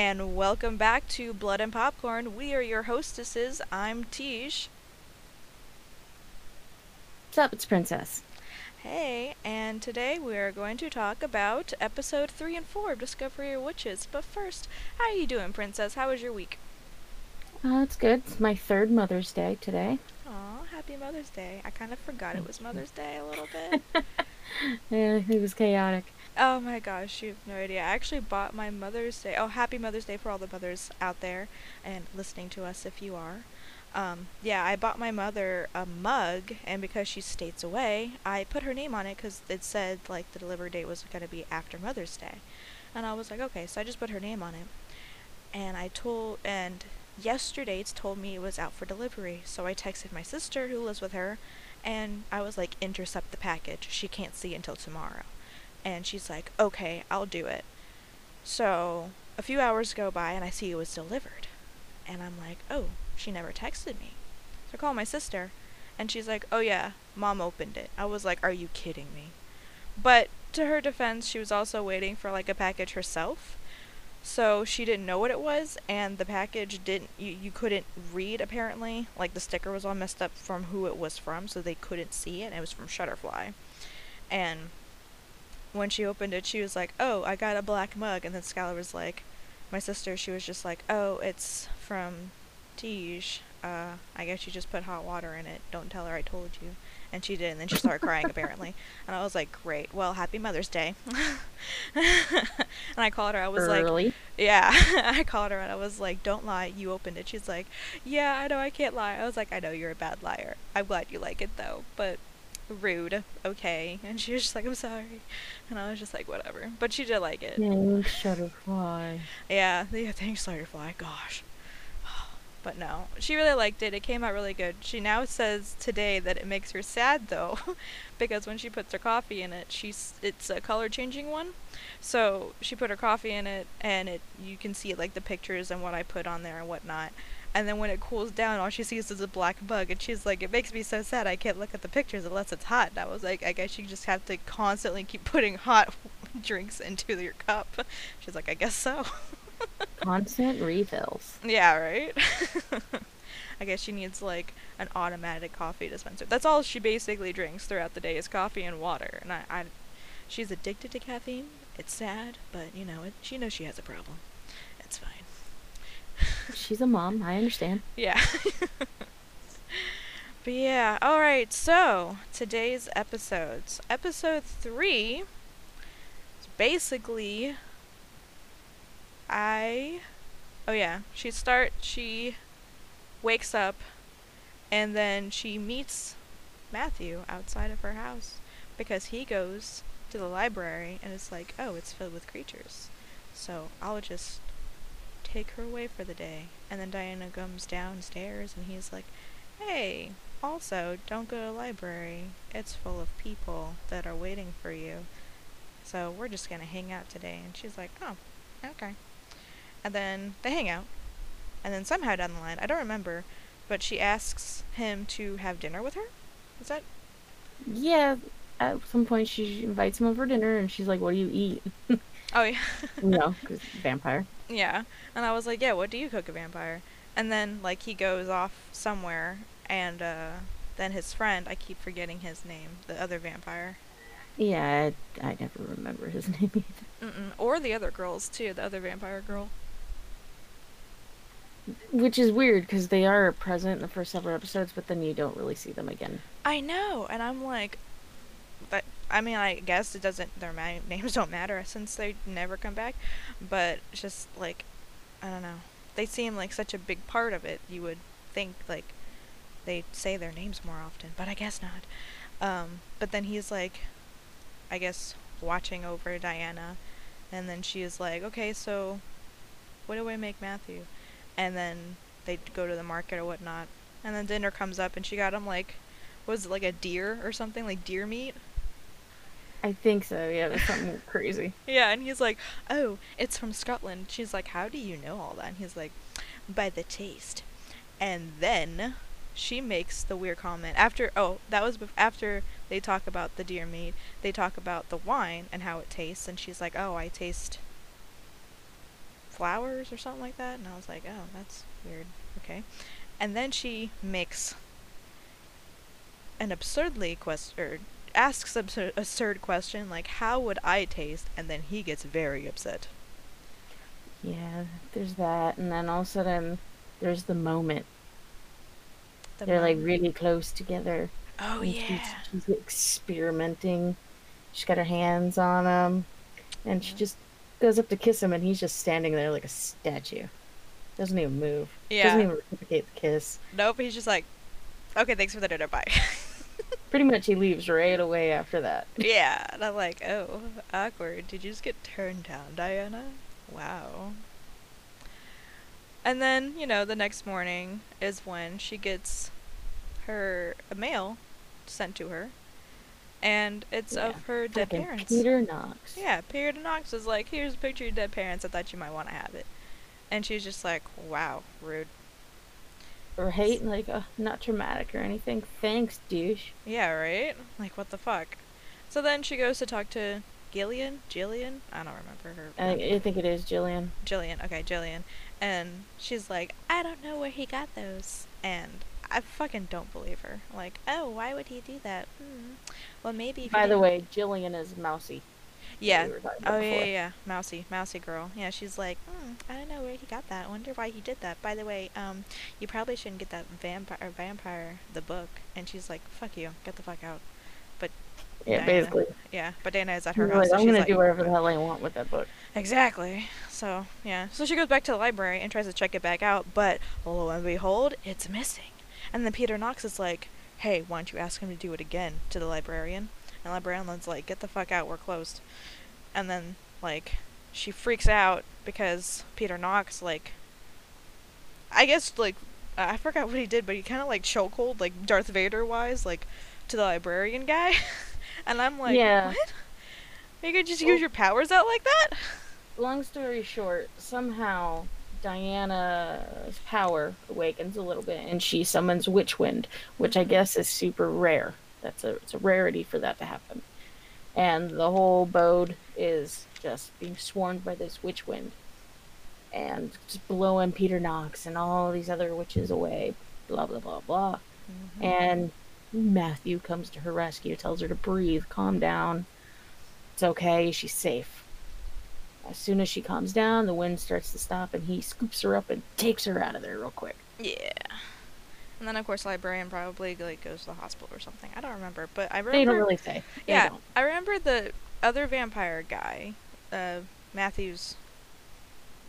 And welcome back to Blood and Popcorn. We are your hostesses. I'm Tiege. What's up? It's Princess. Hey, and today we are going to talk about episode 3 and 4 of Discovery of Witches. But first, how are you doing, Princess? How was your week? It's good. It's my third Mother's Day today. Aw, happy Mother's Day. I kind of forgot it was Mother's Day a little bit. Yeah, it was chaotic. Oh my gosh, you have no idea. I actually bought my Mother's Day. Oh, happy Mother's Day for all the mothers out there and listening to us if you are. Yeah, I bought my mother a mug, and because she states away, I put her name on it because it said, like, the delivery date was going to be after Mother's Day. And I was like, okay, so I just put her name on it. And yesterday it's told me it was out for delivery, so I texted my sister who lives with her, and I was like, intercept the package. She can't see until tomorrow. And she's like, okay, I'll do it. So a few hours go by and I see it was delivered. And I'm like, oh, she never texted me. So I call my sister and she's like, oh yeah, Mom opened it. I was like, are you kidding me? But to her defense, she was also waiting for like a package herself. So she didn't know what it was, and the package didn't, you couldn't read apparently. Like the sticker was all messed up from who it was from, so they couldn't see it. And it was from Shutterfly. And when she opened it, she was like, oh, I got a black mug. And then Skylar was like, my sister, she was just like, oh, it's from Tiege. I guess you just put hot water in it. Don't tell her I told you. And she did, and then she started crying, apparently. And I was like, great. Well, happy Mother's Day. And I called her. I was like, yeah. I called her, and I was like, don't lie. You opened it. She's like, yeah, I know I can't lie. I was like, I know you're a bad liar. I'm glad you like it, though. But rude, okay. And she was just like, I'm sorry. And I was just like, whatever. But she did like it. Thanks, Shutterfly. Yeah, thanks, Shutterfly. Gosh. But no, she really liked it. It came out really good. She now says today that it makes her sad, though, because when she puts her coffee in it, it's a color-changing one. So she put her coffee in it, and you can see, like, the pictures and what I put on there and whatnot. And then when it cools down, all she sees is a black bug, and she's like, it makes me so sad I can't look at the pictures unless it's hot. And I was like, I guess you just have to constantly keep putting hot drinks into your cup. She's like, I guess so. Constant refills. Yeah, right? I guess she needs, like, an automatic coffee dispenser. That's all she basically drinks throughout the day is coffee and water. And she's addicted to caffeine. It's sad, but, you know, she knows she has a problem. It's fine. She's a mom. I understand. Yeah. But yeah, all right. So today's episodes. Episode 3 is basically she wakes up and then she meets Matthew outside of her house because he goes to the library and it's like, oh, it's filled with creatures. So I'll just take her away for the day. And then Diana comes downstairs and he's like, hey, also don't go to the library, it's full of people that are waiting for you, so we're just gonna hang out today. And she's like, oh, okay. And then they hang out, and then somehow down the line, I don't remember, but she asks him to have dinner with her. Is that? Yeah, at some point she invites him over for dinner and she's like, what do you eat? Oh yeah. No, because vampire. Yeah, and I was like, yeah, what do you cook a vampire? And then, like, he goes off somewhere, and then his friend, I keep forgetting his name, the other vampire. Yeah, I never remember his name either. Mm-mm. Or the other girls, too, the other vampire girl. Which is weird, because they are present in the first several episodes, but then you don't really see them again. I know, and I'm like, but I mean, I guess it doesn't, their names don't matter since they never come back, but it's just like, I don't know, they seem like such a big part of it. You would think like they say their names more often, but I guess not. But then he's like, I guess watching over Diana, and then she is like, okay, so what do I make Matthew? And then they go to the market or whatnot, and then dinner comes up and she got him like, was it like a deer or something, like deer meat? I think so, yeah, that's something crazy. Yeah, and he's like, oh, it's from Scotland. She's like, how do you know all that? And he's like, by the taste. And then she makes the weird comment after, oh, that was after they talk about the deer meat, they talk about the wine and how it tastes, and she's like, oh, I taste flowers or something like that, and I was like, oh, that's weird, okay. And then she makes an absurdly asks an absurd question, like, how would I taste? And then he gets very upset. Yeah, there's that, and then all of a sudden, there's the moment. They're like really close together. Oh, and yeah. She's experimenting. She's got her hands on him, and she just goes up to kiss him, and he's just standing there like a statue. Doesn't even move. Yeah. Doesn't even reciprocate the kiss. Nope, he's just like, okay, thanks for the dinner, bye. Pretty much he leaves right away after that. Yeah, and I'm like, oh, awkward. Did you just get turned down, Diana? Wow. And then, you know, the next morning is when she gets a mail sent to her. And it's of her dead parents. Peter Knox. Yeah, Peter Knox is like, here's a picture of your dead parents. I thought you might want to have it. And she's just like, wow, rude. Right? Like, not traumatic or anything. Thanks, douche. Yeah, right? Like, what the fuck? So then she goes to talk to Gillian? Jillian? I don't remember her. I think it is Jillian. Jillian. Okay, Jillian. And she's like, I don't know where he got those. And I fucking don't believe her. Like, oh, why would he do that? Well, maybe. By the way, Jillian is Mousy. Yeah. Oh, yeah. Mousy. Mousy girl. Yeah, she's like, I don't know where he got that. I wonder why he did that. By the way, you probably shouldn't get that vampire, the book. And she's like, fuck you. Get the fuck out. But. Yeah, Diana, basically. Yeah, but Dana is at her house. Like, so I'm gonna do whatever the hell I want with that book. Exactly. So, yeah. So she goes back to the library and tries to check it back out, but lo and behold, it's missing. And then Peter Knox is like, hey, why don't you ask him to do it again, to the librarian? And the librarian's like, get the fuck out, we're closed. And then, like, she freaks out because Peter Knox, like, I guess, like, I forgot what he did, but he kind of, like, chokehold, like, Darth Vader-wise, like, to the librarian guy. And I'm like, what? You could just use your powers out like that? Long story short, somehow Diana's power awakens a little bit, and she summons Witchwind, which I guess is super rare. It's a rarity for that to happen. And the whole abode is just being swarmed by this Witchwind, and just blowing Peter Knox and all these other witches away, blah, blah, blah, blah. Mm-hmm. And Matthew comes to her rescue, tells her to breathe, calm down. It's okay, she's safe. As soon as she calms down, the wind starts to stop, and he scoops her up and takes her out of there real quick. Yeah. And then, of course, the librarian probably, like, goes to the hospital or something. I don't remember, but I remember... They don't really say. Yeah, I remember the other vampire guy, Matthew's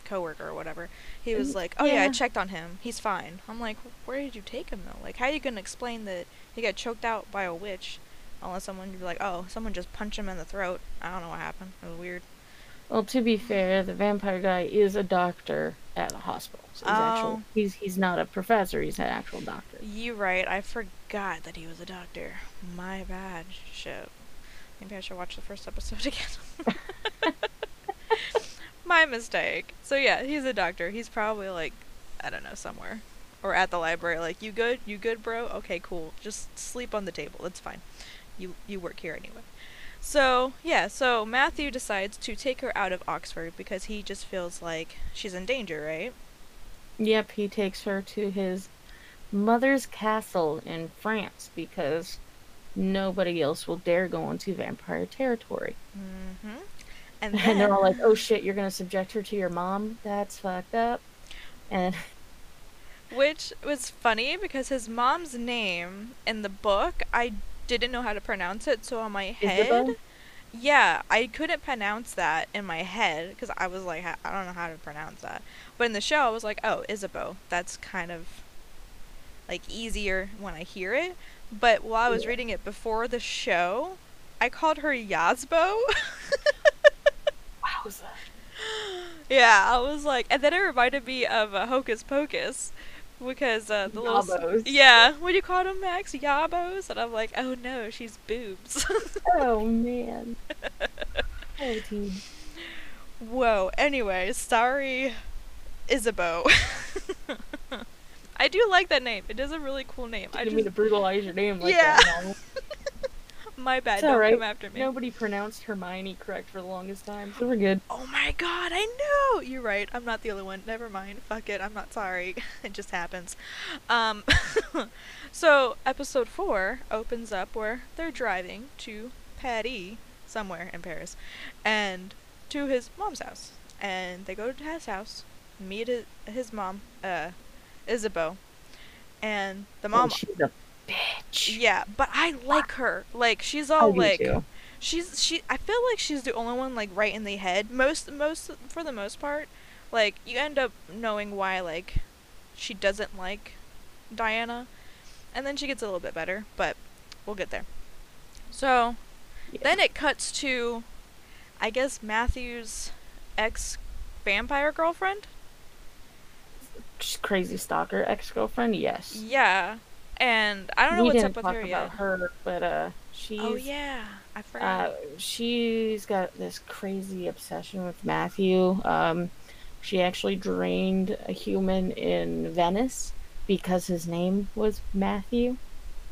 coworker or whatever, he was like, oh yeah, I checked on him, he's fine. I'm like, where did you take him though? Like, how are you gonna explain that he got choked out by a witch unless someone would be like, oh, someone just punched him in the throat? I don't know what happened. It was weird. Well, to be fair, the vampire guy is a doctor at the hospital, so he's actual, he's not a professor, he's an actual doctor. You're right, I forgot that he was a doctor. My bad. Shit, maybe I should watch the first episode again. My mistake. So yeah, he's a doctor. He's probably like, I don't know, somewhere. Or at the library, like, you good? You good, bro? Okay, cool. Just sleep on the table. It's fine. You work here anyway. So yeah, so Matthew decides to take her out of Oxford because he just feels like she's in danger, right? Yep, he takes her to his mother's castle in France because nobody else will dare go into vampire territory. Mm-hmm. And they're all like, oh shit, you're gonna subject her to your mom? That's fucked up. And which was funny because his mom's name in the book, I didn't know how to pronounce it, so on my head... Isabeau? Yeah, I couldn't pronounce that in my head because I was like, I don't know how to pronounce that. But in the show, I was like, oh, Isabeau. That's kind of, like, easier when I hear it. But while I was reading it before the show, I called her Yazbo. Yeah, I was like, and then it reminded me of Hocus Pocus, because the Yabos. Little... Yeah, what do you call them, Max? Yabos? And I'm like, oh no, she's boobs. Oh, man. Oh, dude. Whoa, anyway, sorry, Isabeau. I do like that name. It is a really cool name. I didn't mean to brutalize your name like that. My bad. Don't come after me. Nobody pronounced Hermione correct for the longest time, so we're good. Oh my god, I know! You're right. I'm not the other one. Never mind. Fuck it. I'm not sorry. It just happens. So, episode 4 opens up where they're driving to Paris, somewhere in Paris, and to his mom's house. And they go to his house, meet his mom, Isabeau. And the mom... she's a bitch. Yeah, but I like her. Like, she's all like... too. I feel like she's the only one, like, right in the head. For the most part, like, you end up knowing why, like, she doesn't like Diana. And then she gets a little bit better, but we'll get there. So, yeah. Then it cuts to, I guess, Matthew's ex-vampire girlfriend? Just crazy stalker ex-girlfriend, yes. Yeah, and I don't know what's up with her yet. We didn't talk about her, but she's... Oh yeah, I forgot. She's got this crazy obsession with Matthew. She actually drained a human in Venice because his name was Matthew.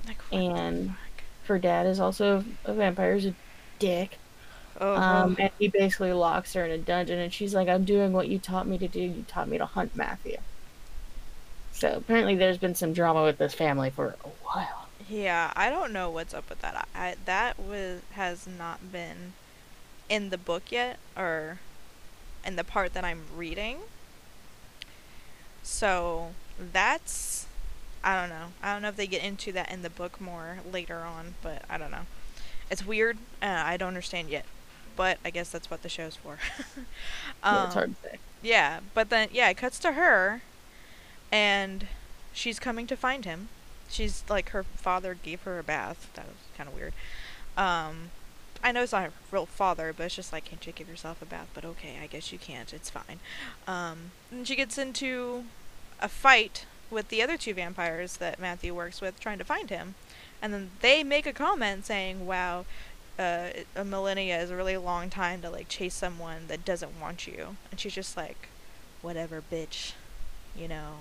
Like, what the fuck? Her dad is also a vampire, is a dick. Oh, and he basically locks her in a dungeon, and she's like, I'm doing what you taught me to do. You taught me to hunt Matthew. So apparently there's been some drama with this family for a while. Yeah, I don't know what's up with that. That has not been in the book yet, or in the part that I'm reading. So that's... I don't know. I don't know if they get into that in the book more later on, but I don't know. It's weird. I don't understand yet. But I guess that's what the show's for. Yeah, it's hard to say. Yeah, but then, yeah, it cuts to her, and she's coming to find him. She's, like, her father gave her a bath. That was kind of weird. I know it's not her real father, but it's just like, can't you give yourself a bath? But okay, I guess you can't. It's fine. And she gets into a fight with the other two vampires that Matthew works with, trying to find him. And then they make a comment saying, wow, a millennia is a really long time to, like, chase someone that doesn't want you. And she's just like, whatever, bitch, you know.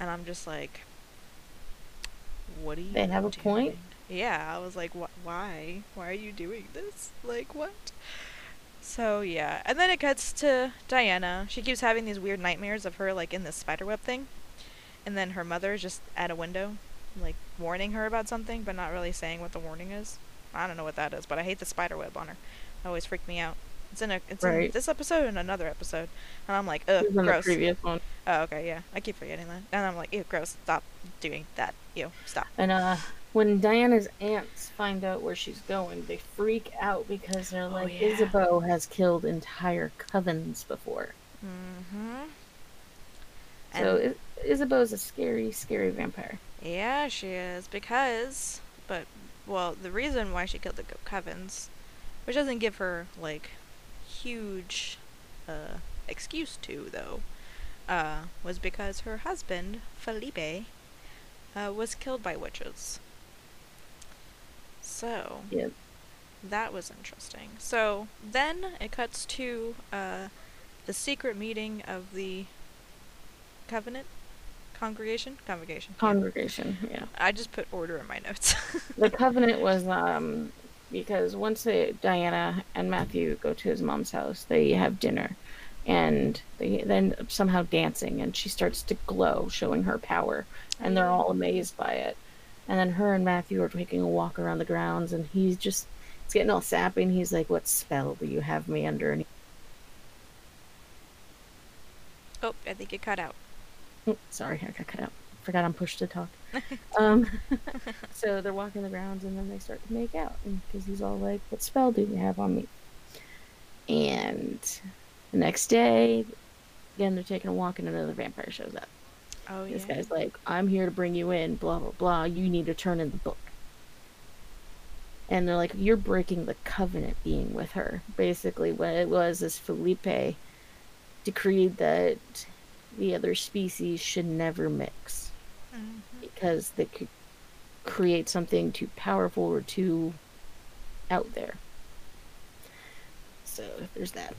And I'm just like, what are you doing? They have a point? Yeah, I was like, why? Why are you doing this? Like, what? So, yeah. And then it cuts to Diana. She keeps having these weird nightmares of her, like, in this spiderweb thing. And then her mother is just at a window, like, warning her about something, but not really saying what the warning is. I don't know what that is, but I hate the spider web on her. It always freaked me out. It's in this episode and another episode, and I'm like, ugh, gross. The previous one. Oh, okay, yeah, I keep forgetting that, and I'm like, ew, gross. Stop doing that. Ew, stop. And when Diana's aunts find out where she's going, they freak out because they're like, oh, yeah. Isabeau has killed entire covens before. Mm-hmm. So Isabeau's a scary, scary vampire. Yeah, she is, because, but, well, the reason why she killed the covens, which doesn't give her, like, huge, excuse to, though, was because her husband, Felipe, was killed by witches. So, yep. That was interesting. So, then it cuts to, the secret meeting of the Covenant? Congregation, yeah. I just put order in my notes. The Covenant was, because once Diana and Matthew go to his mom's house, they have dinner, and they end up somehow dancing, and she starts to glow, showing her power, and they're all amazed by it. And then her and Matthew are taking a walk around the grounds, and he's getting all sappy, and he's like, what spell do you have me under? And oh, I think it cut out. Sorry, I got cut out. Forgot I'm pushed to talk. So they're walking the grounds, and then they start to make out, because he's all like, what spell do you have on me? And the next day, again, they're taking a walk, and another vampire shows up. Oh, yeah. This guy's like, I'm here to bring you in, blah, blah, blah. You need to turn in the book. And they're like, you're breaking the covenant being with her. Basically, what it was is Felipe decreed that the other species should never mix, because they could create something too powerful or too out there. So there's that.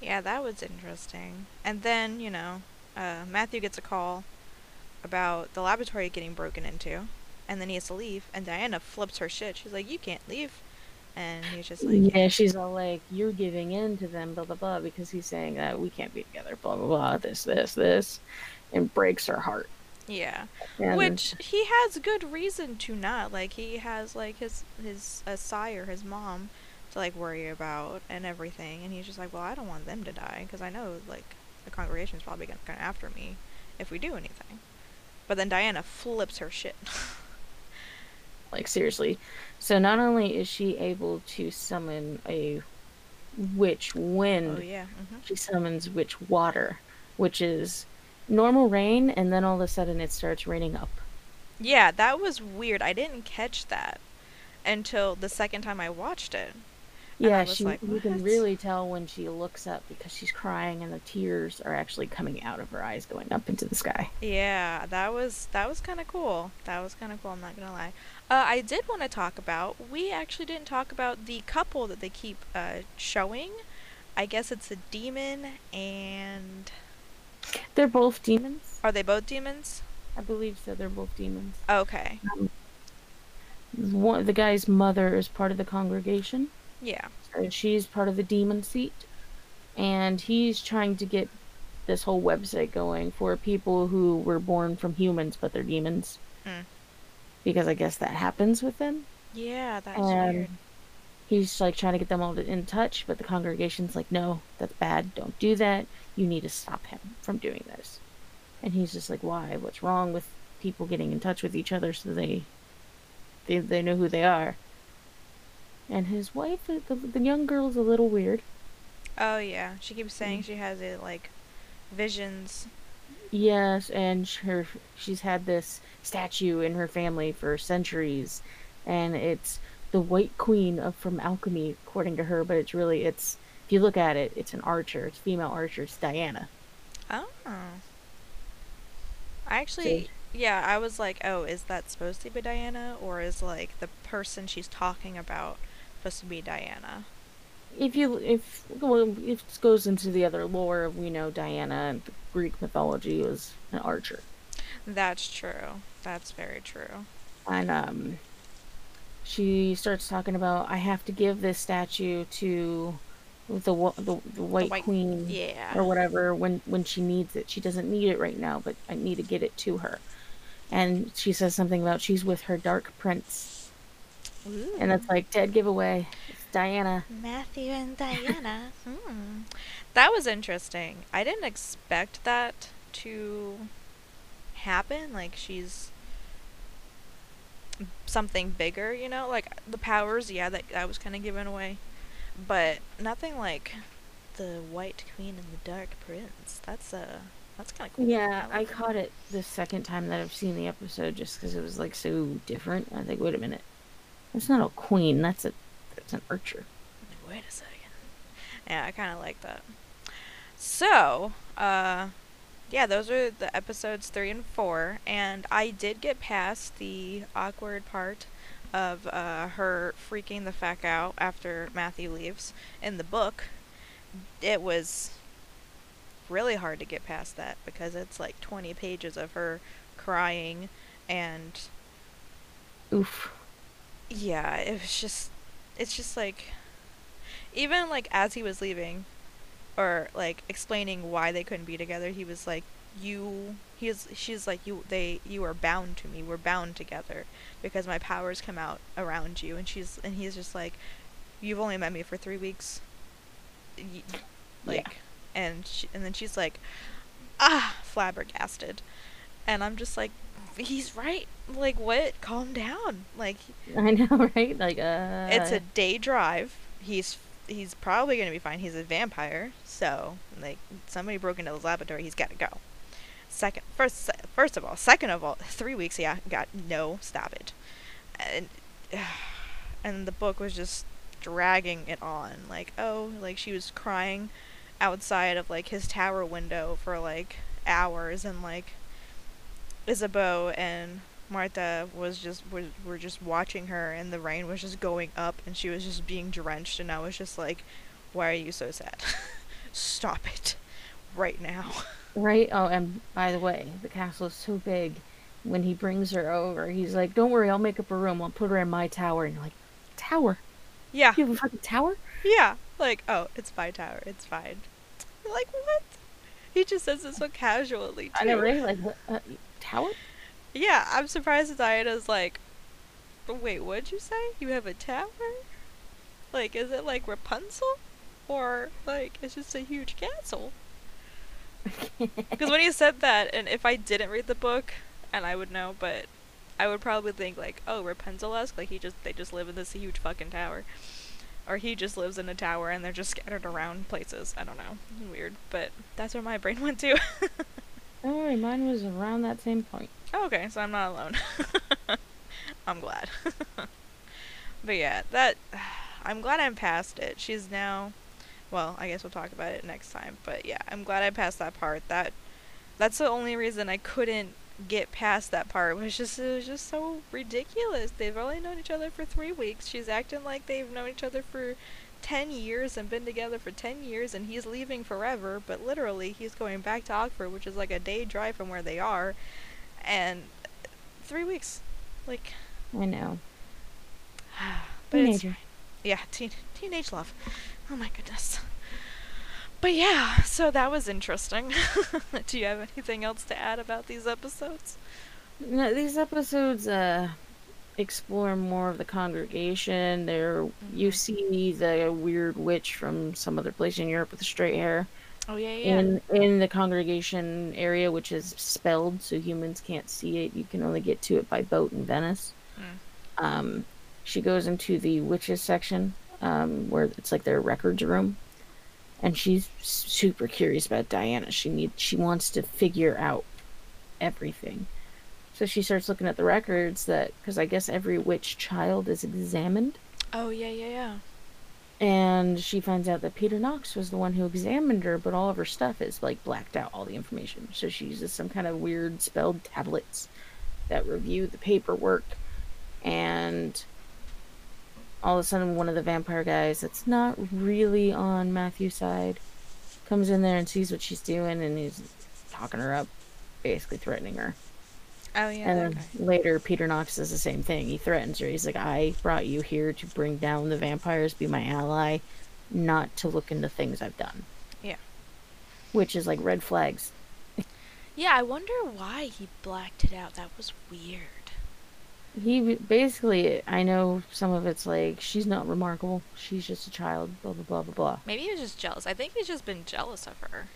Yeah, that was interesting. And then, you know, Matthew gets a call about the laboratory getting broken into, and then he has to leave, and Diana flips her shit. She's like, you can't leave. And he's just like... Yeah, she's all like, you're giving in to them, blah, blah, blah, because he's saying that we can't be together, blah, blah, blah, this, this, this, and breaks her heart. Yeah. And... Which, he has good reason to not. Like, he has, like, his sire, his mom, to, like, worry about and everything, and he's just like, well, I don't want them to die, because I know, like, the congregation's probably gonna come after me if we do anything. But then Diana flips her shit. Like, seriously. So not only is she able to summon a witch wind, oh, yeah. Mm-hmm. She summons witch water, which is normal rain, and then all of a sudden it starts raining up. Yeah, that was weird. I didn't catch that until the second time I watched it. Yeah, she, like, you can really tell when she looks up because she's crying and the tears are actually coming out of her eyes going up into the sky. Yeah, that was kind of cool. That was kind of cool, I'm not going to lie. I did want to talk about, we actually didn't talk about the couple that they keep showing. I guess it's a demon and... They're both demons. Are they both demons? I believe so, they're both demons. Okay. The guy's mother is part of the congregation. Yeah. So she's part of the demon seat, and he's trying to get this whole website going for people who were born from humans, but they're demons. Mm. Because I guess that happens with them. Yeah, that's weird. He's, like, trying to get them all in touch, but the congregation's like, no, that's bad, don't do that, you need to stop him from doing this. And he's just like, why? What's wrong with people getting in touch with each other so they know who they are? And his wife, the young girl's a little weird. Oh, yeah. She keeps saying she has, like, visions. Yes, and she's had this statue in her family for centuries. And it's the White Queen from Alchemy, according to her. But it's really, if you look at it, it's an archer. It's a female archer. It's Diana. Oh. I actually... See? Yeah, I was like, oh, is that supposed to be Diana? Or is, like, the person she's talking about... supposed to be Diana. If it goes into the other lore, we know Diana in Greek mythology was an archer. That's true. That's very true. And she starts talking about, I have to give this statue to the White Queen, yeah, or whatever when she needs it. She doesn't need it right now, but I need to get it to her. And she says something about she's with her dark prince. Ooh. And that's like dead giveaway. It's Diana. Matthew and Diana. That was interesting. I didn't expect that to happen. Like, she's something bigger, you know? Like, the powers, yeah, that was kind of given away. But nothing like the White Queen and the Dark Prince. That's kind of cool. Yeah, I caught it the second time that I've seen the episode just because it was, like, so different. I think, wait a minute. That's not a queen, that's an archer. Wait a second. Yeah, I kind of like that. So, yeah, those are the episodes 3 and 4, and I did get past the awkward part of her freaking the fuck out after Matthew leaves in the book. It was really hard to get past that because it's like 20 pages of her crying and... Oof. Yeah, it was just, it's just like, even like as he was leaving, or like explaining why they couldn't be together, he was like, she's like, you are bound to me, we're bound together, because my powers come out around you, and he's just like, you've only met me for 3 weeks, like, yeah. And then she's like, flabbergasted, and I'm just like, he's right. Like, what? Calm down. Like, I know, right? Like, it's a day drive. He's probably gonna be fine. He's a vampire, so like somebody broke into his laboratory. He's gotta go. First of all. Second of all, 3 weeks. Yeah, stop it. And the book was just dragging it on. Like, oh, like she was crying outside of like his tower window for like hours, and like. Isabeau and Martha were just watching her, and the rain was just going up, and she was just being drenched, and I was just like, why are you so sad? Stop it. Right now. Right? Oh, and by the way, the castle is so big when he brings her over, he's like, "Don't worry, I'll make up a room. I'll put her in my tower." And you're like, "Tower? Yeah. You have a fucking tower?" Yeah. Like, "Oh, it's my tower. It's fine." You're like, what? He just says it so casually, too. I know, right? Like, what? Tower? Yeah, I'm surprised that Diana's like, "Wait, what'd you say? You have a tower?" Like, is it like Rapunzel? Or, like, it's just a huge castle? Because when he said that, and if I didn't read the book, and I would know, but I would probably think, like, oh, Rapunzel-esque, like, they just live in this huge fucking tower. Or he just lives in a tower, and they're just scattered around places. I don't know. It's weird, but that's where my brain went to. Don't worry, mine was around that same point. Oh, okay, so I'm not alone. I'm glad. But yeah, I'm glad I'm past it. She's now... Well, I guess we'll talk about it next time. But yeah, I'm glad I passed that part. That's the only reason I couldn't get past that part. It was just so ridiculous. They've only known each other for 3 weeks. She's acting like they've known each other for 10 years and been together for 10 years, and he's leaving forever. But literally, he's going back to Oxford, which is like a day drive from where they are. And 3 weeks. Like... I know. But teenager. Yeah, teenage love. Oh my goodness. But yeah, so that was interesting. Do you have anything else to add about these episodes? No, these episodes explore more of the congregation. You see the weird witch from some other place in Europe with the straight hair. Oh yeah, yeah. In the congregation area, which is spelled, so humans can't see it. You can only get to it by boat in Venice. Mm. She goes into the witches section. Where it's like their records room, and she's super curious about Diana. She wants to figure out everything, so she starts looking at the records because I guess every witch child is examined. Oh yeah, yeah, yeah. And she finds out that Peter Knox was the one who examined her, but all of her stuff is like blacked out, all the information. So she uses some kind of weird spelled tablets that review the paperwork, and all of a sudden, one of the vampire guys that's not really on Matthew's side comes in there and sees what she's doing, and he's talking her up, basically threatening her. Oh, yeah. And okay. Then later, Peter Knox does the same thing. He threatens her. He's like, "I brought you here to bring down the vampires, be my ally, not to look into things I've done." Yeah. Which is like red flags. Yeah, I wonder why he blacked it out. That was weird. He basically, I know some of it's like, she's not remarkable, she's just a child, blah, blah, blah, blah, blah. Maybe he was just jealous. I think he's just been jealous of her.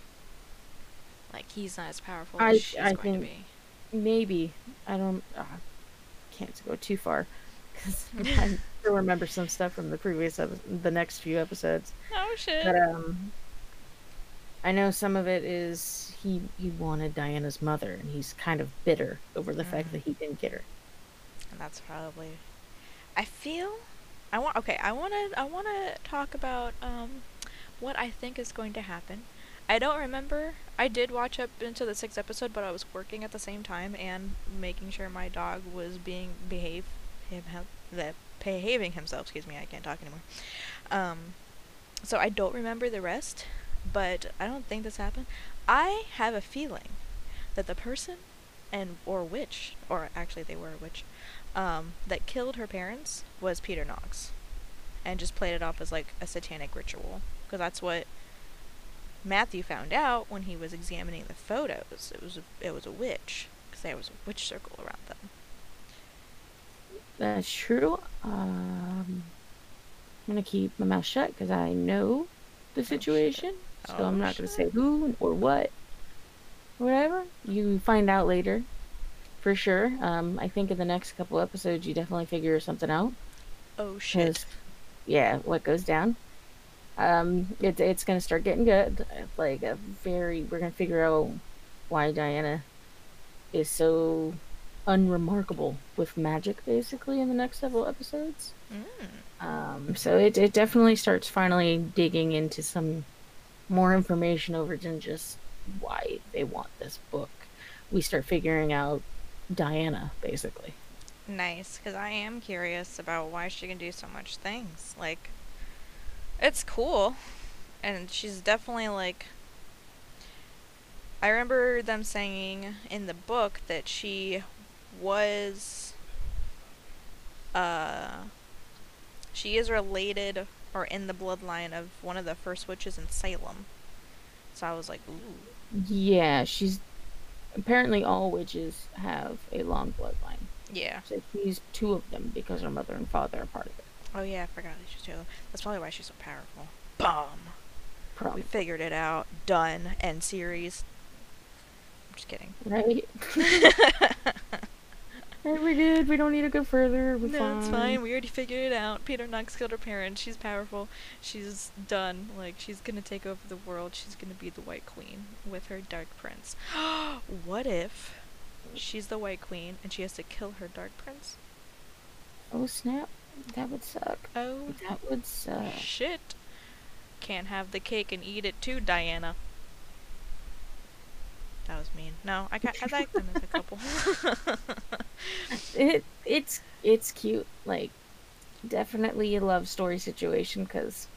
Like, he's not as powerful as she's going to be. Maybe. I don't... can't go too far. Because I still remember some stuff from the next few episodes. Oh, shit. But, I know some of it is he wanted Diana's mother, and he's kind of bitter over the fact that he didn't get her. That's probably... I want to talk about what I think is going to happen. I don't remember. I did watch up into the 6th episode, but I was working at the same time and making sure my dog was behaving himself. Excuse me, I can't talk anymore. So I don't remember the rest, but I don't think this happened. I have a feeling that the person or witch, or actually they were a witch, that killed her parents was Peter Knox, and just played it off as like a satanic ritual, because that's what Matthew found out when he was examining the photos. It was a witch, because there was a witch circle around them. That's true. I'm gonna keep my mouth shut because I know the situation, so I'm not gonna say who or what. Whatever. You find out later, for sure. I think in the next couple episodes, you definitely figure something out. Oh, shit. Yeah, what goes down. It's going to start getting good. Like, we're going to figure out why Diana is so unremarkable with magic, basically, in the next several episodes. Mm. So it definitely starts finally digging into some more information over than just why they want this book. We start figuring out Diana, basically. Nice, because I am curious about why she can do so much things. Like, it's cool, and she's definitely like... I remember them saying in the book that she was, she is related or in the bloodline of one of the first witches in Salem. So I was like, ooh. Yeah, she's, apparently all witches have a long bloodline. Yeah. So she's two of them because her mother and father are part of it. Oh yeah, I forgot that she's two of them. That's probably why she's so powerful. Boom! Probably. We figured it out. Done. End series. I'm just kidding. Right? Right, we're good. We don't need to go further. We're fine. It's fine. We already figured it out. Peter Knox killed her parents. She's powerful. She's done. Like, she's gonna take over the world. She's gonna be the White Queen with her Dark Prince. What if she's the White Queen and she has to kill her Dark Prince? Oh, snap. That would suck. Oh. That would suck. Shit. Can't have the cake and eat it too, Diana. That was mean. No, I like them as a couple. It's cute. Like, definitely a love story situation, because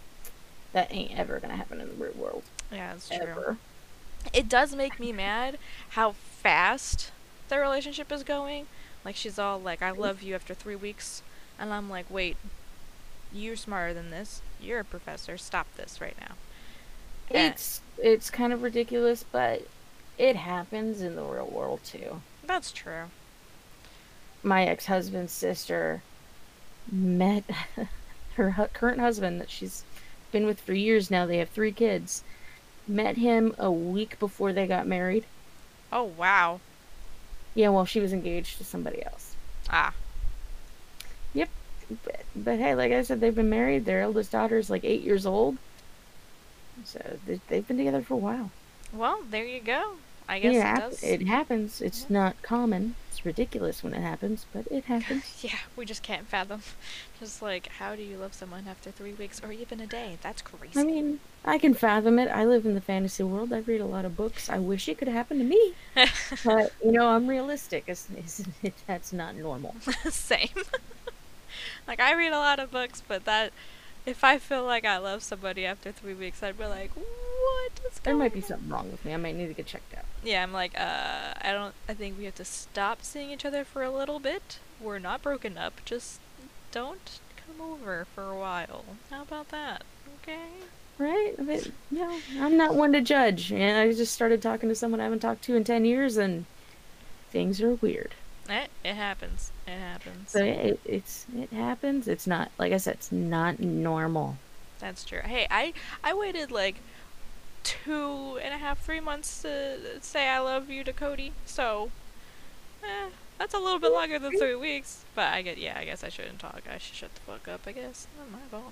that ain't ever gonna happen in the real world. Yeah, that's true. Ever. It does make me mad how fast their relationship is going. Like, she's all like, I love you after 3 weeks. And I'm like, wait, you're smarter than this. You're a professor. Stop this right now. It's kind of ridiculous, but it happens in the real world, too. That's true. My ex-husband's sister met her current husband that she's been with for years now. They have 3 kids. Met him a week before they got married. Oh, wow. Yeah, well, she was engaged to somebody else. Ah. Yep. But hey, like I said, they've been married. Their eldest daughter is like 8 years old. So they've been together for a while. Well, there you go. I guess yeah, it does. It happens. It's not common. It's ridiculous when it happens, but it happens. Yeah, we just can't fathom. Just like, how do you love someone after 3 weeks or even a day? That's crazy. I mean, I can fathom it. I live in the fantasy world. I read a lot of books. I wish it could happen to me. But, you know, I'm realistic. That's not normal. Same. Like, I read a lot of books, but that, if I feel like I love somebody after 3 weeks, I'd be like, what is going on? There might be something wrong with me. I might need to get checked out. Yeah, I'm like, I think we have to stop seeing each other for a little bit. We're not broken up. Just don't come over for a while. How about that? Okay? Right? But, yeah, I'm not one to judge. And I just started talking to someone I haven't talked to in 10 years, and things are weird. It happens. It happens. So it happens. It's not, like I said, it's not normal. That's true. Hey, I waited like 2.5, 3 months to say I love you to Cody. So, that's a little bit longer than 3 weeks. But I guess I shouldn't talk. I should shut the fuck up. I guess not my fault.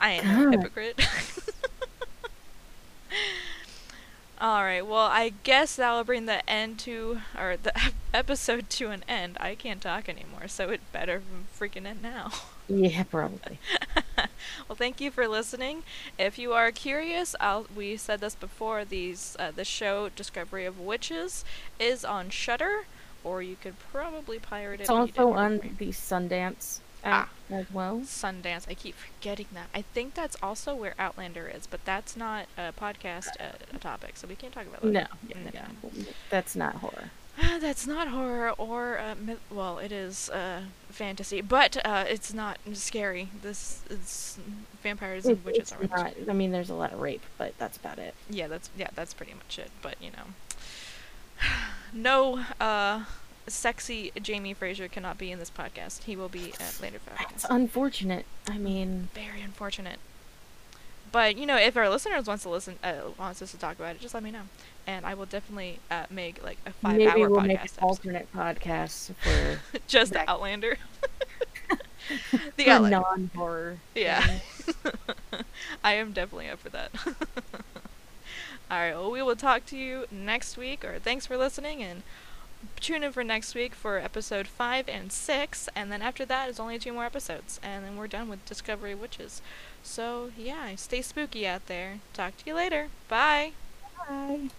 I ain't no hypocrite. Alright, well, I guess that'll bring the end to, or the episode to an end. I can't talk anymore, so it better freaking end now. Yeah, probably. Well, thank you for listening. If you are curious, we said this before, the show Discovery of Witches is on Shudder, or you could probably pirate it. It's also on the Sundance as well. Sundance. I keep forgetting that. I think that's also where Outlander is, but that's not a podcast topic, so we can't talk about that. No. Yeah, no. That's not horror. That's not horror or, well, it is fantasy, but it's not scary. This is vampires and witches. It's not, I mean, there's a lot of rape, but that's about it. Yeah, that's pretty much it, but, you know. No, sexy Jamie Fraser cannot be in this podcast. He will be at later podcast. That's unfortunate. I mean, very unfortunate. But you know, if our listeners wants us to talk about it, just let me know, and I will definitely make like a 5-hour podcast. Maybe we'll make an alternate podcast for just the Outlander. The Outlander. Non-horror. Yeah. I am definitely up for that. All right. Well, we will talk to you next week. Or thanks for listening and. Tune in for next week for episode 5 and 6, and then after that is only 2 more episodes, and then we're done with Discovery Witches. So yeah, stay spooky out there. Talk to you later. Bye. Bye.